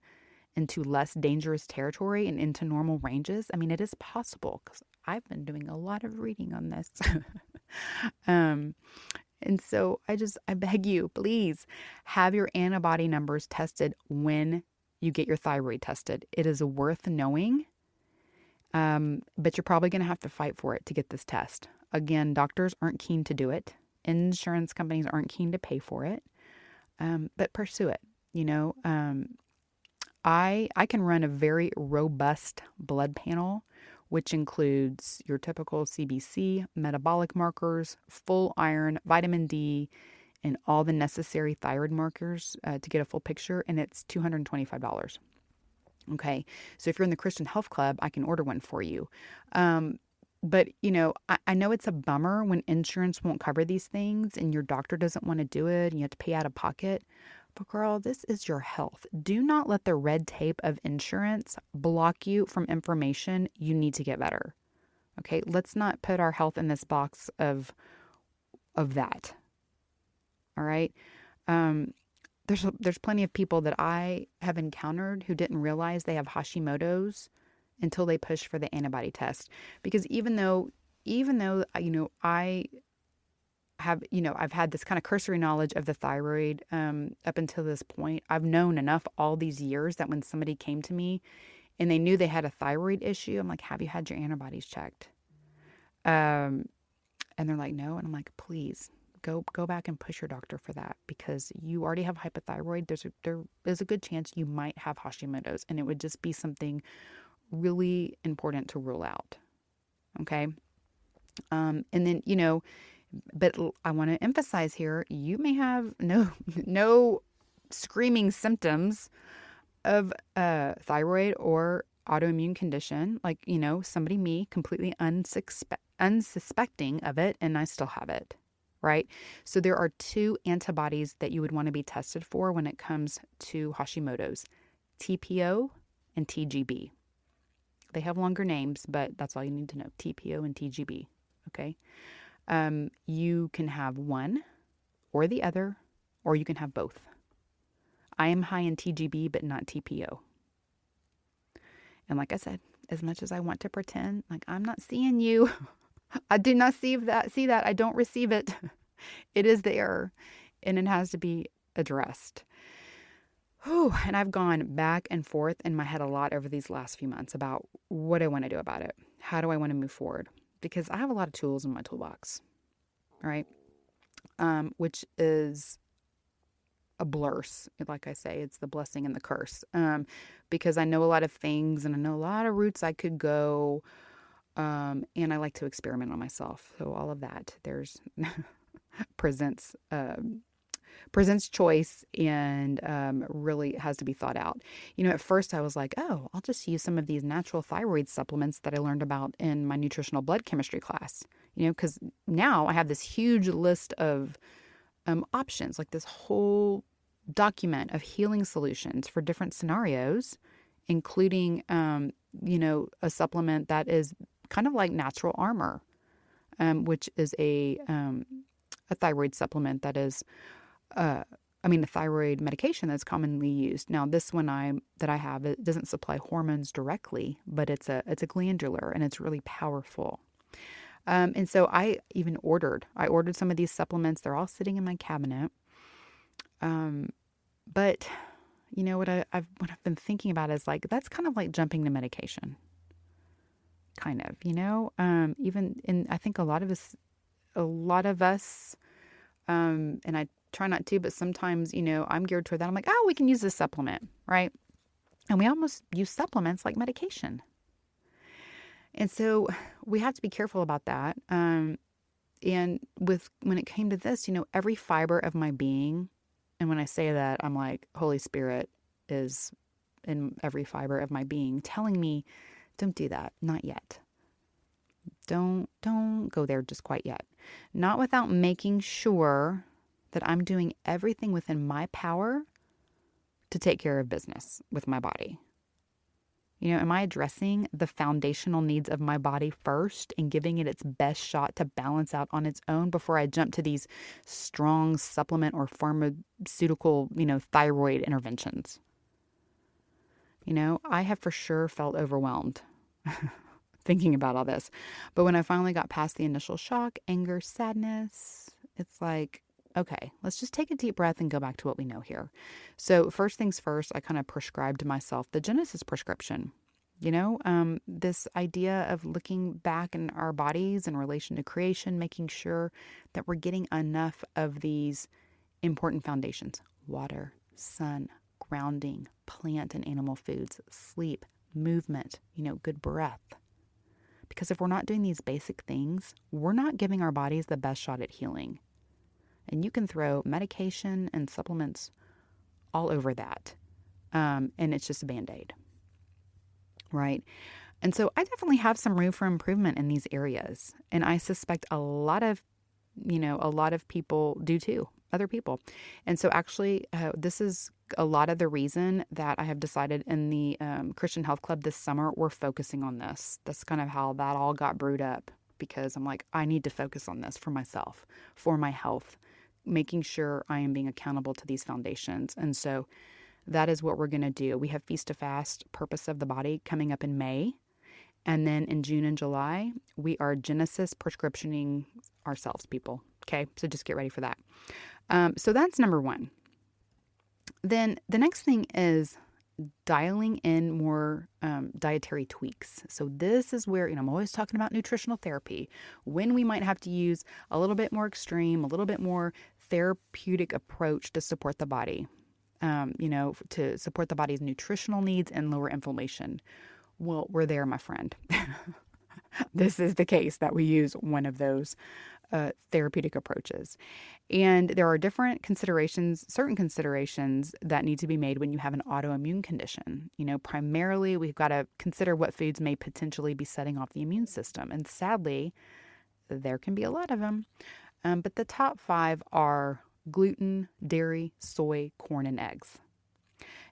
into less dangerous territory and into normal ranges. I mean, it is possible because I've been doing a lot of reading on this. um, and so I just, I beg you, please have your antibody numbers tested when you get your thyroid tested. It is worth knowing, um, but you're probably going to have to fight for it to get this test. Again, doctors aren't keen to do it. Insurance companies aren't keen to pay for it, um, but pursue it. You know, um, I I can run a very robust blood panel, which includes your typical C B C, metabolic markers, full iron, vitamin D, and all the necessary thyroid markers uh, to get a full picture, and it's two hundred twenty-five dollars. Okay, so if you're in the Christian Health Club, I can order one for you. Um, but, you know, I, I know it's a bummer when insurance won't cover these things and your doctor doesn't want to do it and you have to pay out of pocket, But girl, this is your health. Do not let the red tape of insurance block you from information. You need to get better. Okay, let's not put our health in this box of of that. All right. Um, there's there's plenty of people that I have encountered who didn't realize they have Hashimoto's until they push for the antibody test. Because even though even though you know I have you know I've had this kind of cursory knowledge of the thyroid um, up until this point, I've known enough all these years that when somebody came to me and they knew they had a thyroid issue, I'm like, have you had your antibodies checked? Um, and they're like, no. And I'm like, please go go back and push your doctor for that, because you already have hypothyroid. There's a, there is a good chance you might have Hashimoto's, and it would just be something really important to rule out. Okay. Um, and then, you know, but I want to emphasize here, you may have no, no screaming symptoms of uh, thyroid or autoimmune condition, like, you know, somebody, me, completely unsuspe- unsuspecting of it, and I still have it, right? So there are two antibodies that you would want to be tested for when it comes to Hashimoto's, T P O and T G B. They have longer names, but that's all you need to know, T P O and T G B, okay? Um, you can have one or the other, or you can have both. I am high in T G B, but not T P O. And like I said, as much as I want to pretend like I'm not seeing you, I do not see that, see that. I don't receive it. It is there, and it has to be addressed. Whew, and I've gone back and forth in my head a lot over these last few months about what I want to do about it. How do I want to move forward? Because I have a lot of tools in my toolbox, right? Um, which is a blurse. Like I say, it's the blessing and the curse, um, because I know a lot of things and I know a lot of routes I could go. Um, and I like to experiment on myself. So all of that there's presents, um, presents choice and, um, really has to be thought out. You know, at first I was like, oh, I'll just use some of these natural thyroid supplements that I learned about in my nutritional blood chemistry class, you know, cause now I have this huge list of, Um, options, like this whole document of healing solutions for different scenarios, including, um, you know, a supplement that is kind of like natural armor, um, which is a, um, a thyroid supplement that is, uh, I mean, a thyroid medication that's commonly used. Now, this one I that I have, it doesn't supply hormones directly, but it's a, it's a glandular, and it's really powerful. Um, and so I even ordered, I ordered some of these supplements. They're all sitting in my cabinet. Um, but you know, what I, I've, what I've been thinking about is like, that's kind of like jumping to medication, kind of, you know, um, even in, I think a lot of us, a lot of us, um, and I try not to, but sometimes, you know, I'm geared toward that. I'm like, oh, we can use this supplement. Right. And we almost use supplements like medication. And so we have to be careful about that. Um, and with when it came to this, you know, every fiber of my being, and when I say that, I'm like, Holy Spirit is in every fiber of my being telling me, don't do that. Not yet. Don't, don't go there just quite yet. Not without making sure that I'm doing everything within my power to take care of business with my body. You know, am I addressing the foundational needs of my body first and giving it its best shot to balance out on its own before I jump to these strong supplement or pharmaceutical, you know, thyroid interventions? You know, I have for sure felt overwhelmed thinking about all this. But when I finally got past the initial shock, anger, sadness, it's like, okay, let's just take a deep breath and go back to what we know here. So first things first, I kind of prescribed to myself the Genesis prescription. You know, um, this idea of looking back in our bodies in relation to creation, making sure that we're getting enough of these important foundations: water, sun, grounding, plant and animal foods, sleep, movement, you know, good breath. Because if we're not doing these basic things, we're not giving our bodies the best shot at healing. And you can throw medication and supplements all over that. Um, and it's just a Band-Aid, right? And so I definitely have some room for improvement in these areas. And I suspect a lot of you know, a lot of people do too, other people. And so actually, uh, this is a lot of the reason that I have decided in the um, Christian Health Club this summer, we're focusing on this. That's kind of how that all got brewed up, because I'm like, I need to focus on this for myself, for my health, making sure I am being accountable to these foundations. And so that is what we're going to do. We have Feast to Fast, Purpose of the Body, coming up in May. And then in June and July, we are Genesis prescriptioning ourselves, people. Okay, so just get ready for that. Um, so that's number one. Then the next thing is dialing in more um, dietary tweaks. So this is where, you know, I'm always talking about nutritional therapy, when we might have to use a little bit more extreme, a little bit more therapeutic approach to support the body, um, you know, to support the body's nutritional needs and lower inflammation. Well, we're there, my friend. This is the case that we use one of those uh, therapeutic approaches. And there are different considerations, certain considerations that need to be made when you have an autoimmune condition. You know, primarily we've got to consider what foods may potentially be setting off the immune system. And sadly, there can be a lot of them. Um, but the top five are gluten, dairy, soy, corn, and eggs.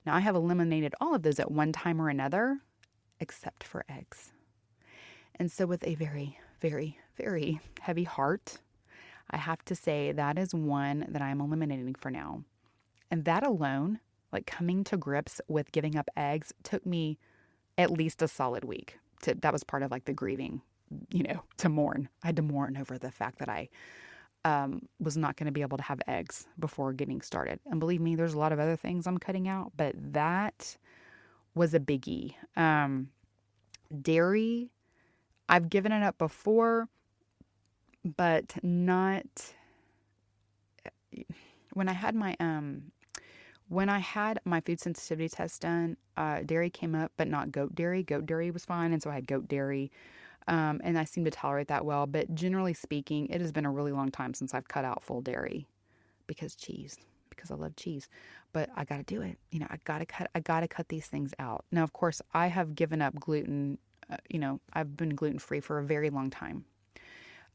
Now, I have eliminated all of those at one time or another, except for eggs. And so with a very, very, very heavy heart, I have to say that is one that I'm eliminating for now. And that alone, like coming to grips with giving up eggs, took me at least a solid week. To, that was part of like the grieving, you know, to mourn. I had to mourn over the fact that I um, was not going to be able to have eggs before getting started. And believe me, there's a lot of other things I'm cutting out, but that was a biggie. Um, dairy, I've given it up before, but not when I had my um when I had my food sensitivity test done. Uh, dairy came up, but not goat dairy. Goat dairy was fine, and so I had goat dairy, um, and I seem to tolerate that well. But generally speaking, it has been a really long time since I've cut out full dairy, because cheese, because I love cheese. But I got to do it. You know, I gotta cut. I gotta cut these things out. Now, of course, I have given up gluten. Uh, you know, I've been gluten-free for a very long time.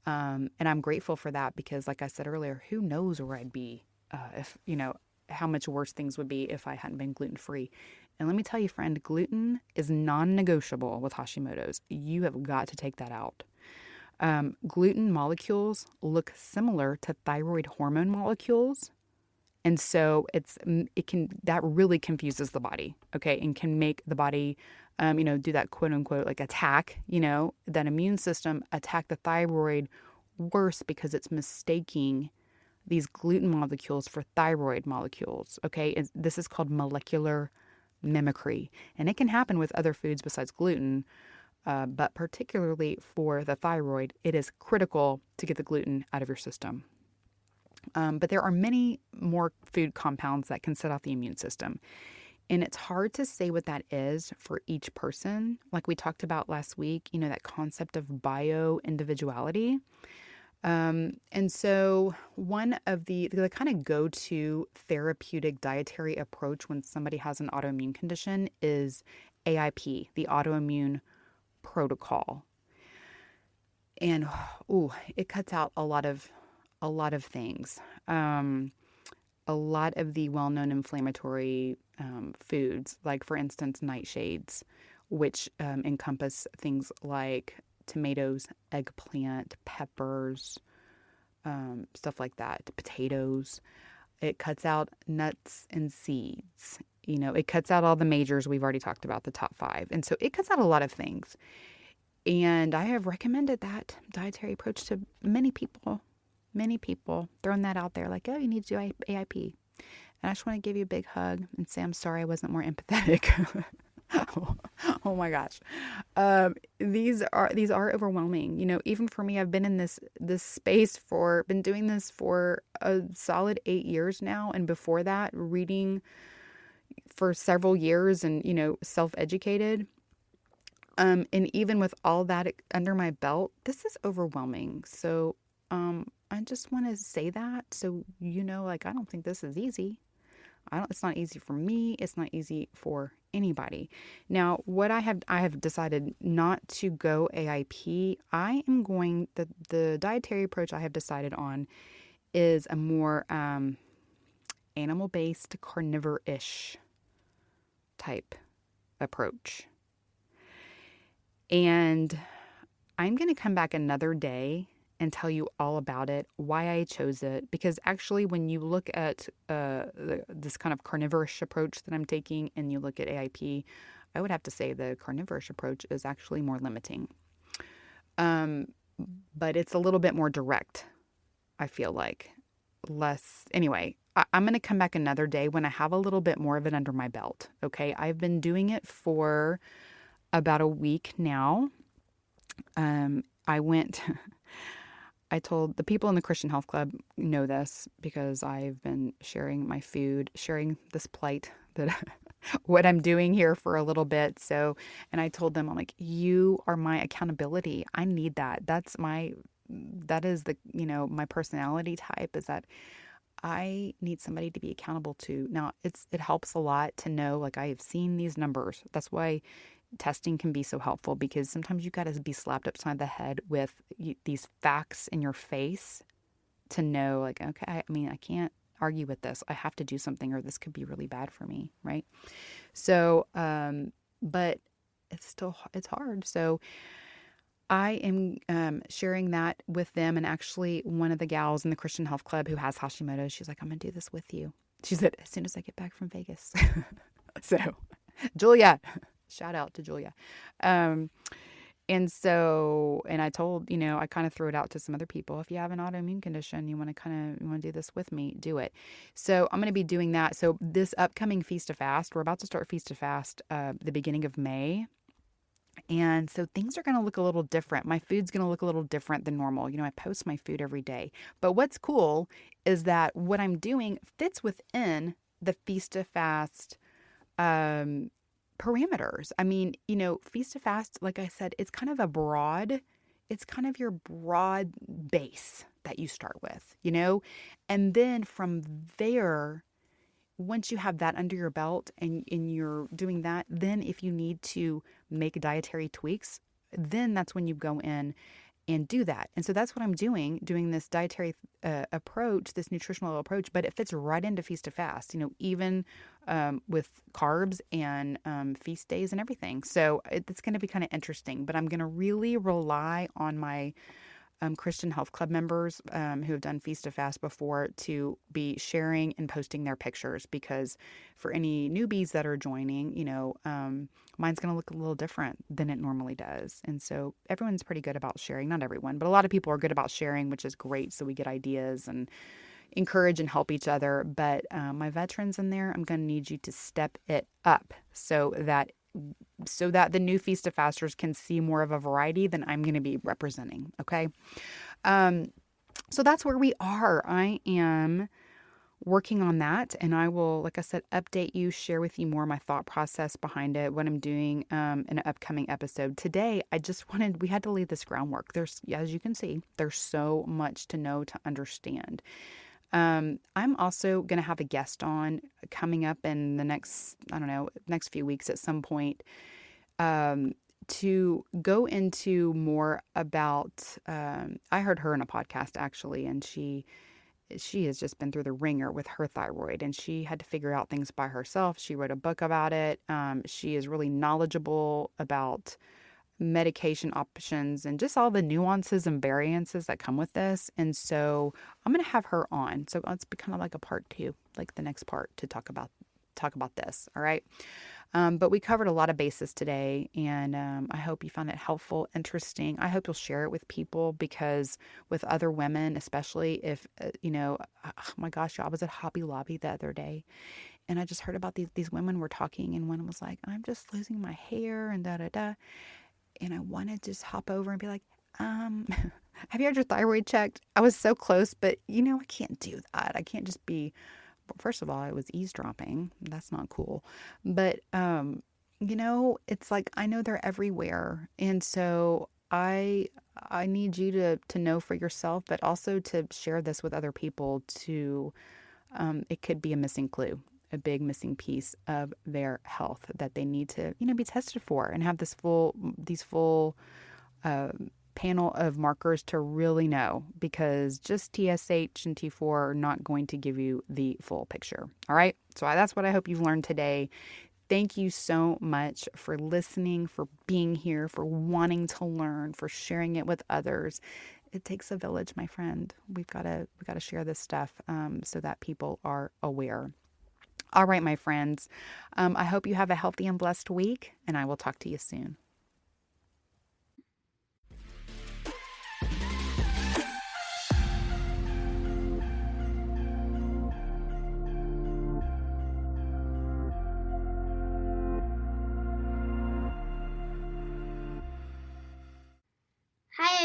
Um, and I'm grateful for that, because like I said earlier, who knows where I'd be, uh, if, you know, how much worse things would be if I hadn't been gluten-free. And let me tell you, friend, gluten is non-negotiable with Hashimoto's. You have got to take that out. Um, gluten molecules look similar to thyroid hormone molecules. And so it's, it can, that really confuses the body. Okay. And can make the body, um, you know, do that quote unquote, like attack, you know, that immune system attack the thyroid worse, because it's mistaking these gluten molecules for thyroid molecules. Okay. It's, this is called molecular mimicry, and it can happen with other foods besides gluten. Uh, but particularly for the thyroid, it is critical to get the gluten out of your system. Um, but there are many more food compounds that can set off the immune system. And it's hard to say what that is for each person. Like we talked about last week, you know, that concept of bio-individuality. Um, and so one of the, the kind of go-to therapeutic dietary approach when somebody has an autoimmune condition is A I P, the autoimmune protocol. And, ooh, it cuts out a lot of a lot of things, um, a lot of the well-known inflammatory um, foods, like for instance, nightshades, which um, encompass things like tomatoes, eggplant, peppers, um, stuff like that, potatoes. It cuts out nuts and seeds. You know, it cuts out all the majors we've already talked about, the top five. And so it cuts out a lot of things. And I have recommended that dietary approach to many people. Many people throwing that out there like, oh, you need to do A I P. And I just want to give you a big hug and say, I'm sorry I wasn't more empathetic. oh, oh my gosh. Um, these are, these are overwhelming. You know, even for me, I've been in this, this space for, been doing this for a solid eight years now. And before that, reading for several years and, you know, self-educated. Um, and even with all that under my belt, this is overwhelming. So, um, I just want to say that so you know, like, I don't think this is easy. I don't, it's not easy for me. It's not easy for anybody. Now, what I have, I have decided not to go A I P. I am going, the, the dietary approach I have decided on is a more um, animal-based, carnivore-ish type approach. And I'm going to come back another day and tell you all about it, why I chose it. Because actually, when you look at uh, the, this kind of carnivorous approach that I'm taking and you look at A I P, I would have to say the carnivorous approach is actually more limiting. Um, but it's a little bit more direct, I feel like. Less, anyway, I, I'm going to come back another day when I have a little bit more of it under my belt, okay? I've been doing it for about a week now. Um, I went... I told the people in the Christian Health Club know this because I've been sharing my food, sharing this plight that what I'm doing here for a little bit. So, and I told them, I'm like, you are my accountability. I need that. That's my, that is the, you know, my personality type is that I need somebody to be accountable to. Now it's, it helps a lot to know, like I have seen these numbers. That's why testing can be so helpful, because sometimes you got to be slapped upside the head with these facts in your face to know, like, okay, I mean, I can't argue with this. I have to do something or this could be really bad for me, right? So, um, but it's still, it's hard. So I am um, sharing that with them. And actually one of the gals in the Christian Health Club who has Hashimoto's, she's like, I'm going to do this with you. She said, as soon as I get back from Vegas. So Julia, shout out to Julia. Um, and so, and I told, you know, I kind of threw it out to some other people. If you have an autoimmune condition, you want to kind of, you want to do this with me, do it. So I'm going to be doing that. So this upcoming Feast to Fast, we're about to start Feast to Fast, uh, the beginning of May. And so things are going to look a little different. My food's going to look a little different than normal. You know, I post my food every day, but what's cool is that what I'm doing fits within the Feast to Fast, um, parameters. I mean, you know, Feast to Fast, like I said, it's kind of a broad, it's kind of your broad base that you start with, you know, and then from there, once you have that under your belt and, and you're doing that, then if you need to make dietary tweaks, then that's when you go in and do that. And so that's what I'm doing, doing this dietary uh, approach, this nutritional approach, but it fits right into Feast to Fast, you know, even um, with carbs and um, feast days and everything. So it's going to be kind of interesting, but I'm going to really rely on my um, Christian Health Club members um, who have done Feast to Fast before to be sharing and posting their pictures, because for any newbies that are joining, you know, um, mine's going to look a little different than it normally does. And so everyone's pretty good about sharing, not everyone, but a lot of people are good about sharing, which is great. So we get ideas and encourage and help each other. But uh, my veterans in there, I'm going to need you to step it up so that so that the new Feast of Fasters can see more of a variety than I'm going to be representing. Okay. Um, so that's where we are. I am working on that, and I will, like I said, update you, share with you more my thought process behind it, what I'm doing um, in an upcoming episode. Today, I just wanted, we had to lay this groundwork. There's, as you can see, there's so much to know, to understand. Um, I'm also going to have a guest on coming up in the next, I don't know, next few weeks at some point, um, to go into more about, um, I heard her in a podcast actually, and she, she has just been through the ringer with her thyroid, and she had to figure out things by herself. She wrote a book about it. Um, she is really knowledgeable about medication options and just all the nuances and variances that come with this. And so I'm going to have her on. So it's kind of like a part two, like the next part to talk about, talk about this. All right. Um, but we covered a lot of bases today, and um, I hope you found it helpful, interesting. I hope you'll share it with people, because with other women, especially if, uh, you know, oh my gosh, I was at Hobby Lobby the other day, and I just heard about these, these women were talking, and one was like, I'm just losing my hair and da, da, da. And I want to just hop over and be like, um, have you had your thyroid checked? I was so close, but you know, I can't do that. I can't just be, well, first of all, I was eavesdropping. That's not cool. But, um, you know, it's like, I know they're everywhere. And so I, I need you to, to know for yourself, but also to share this with other people to, um, it could be a missing clue. a big missing piece of their health that they need to, you know, be tested for and have this full, these full uh, panel of markers to really know, because just T S H and T four are not going to give you the full picture. All right. So that's what I hope you've learned today. Thank you so much for listening, for being here, for wanting to learn, for sharing it with others. It takes a village, my friend. We've got to we got to share this stuff um, so that people are aware. All right, my friends. Um, I hope you have a healthy and blessed week, and I will talk to you soon. Hi,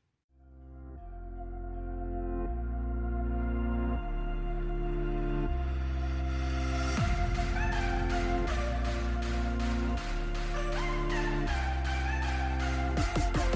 We'll be right back.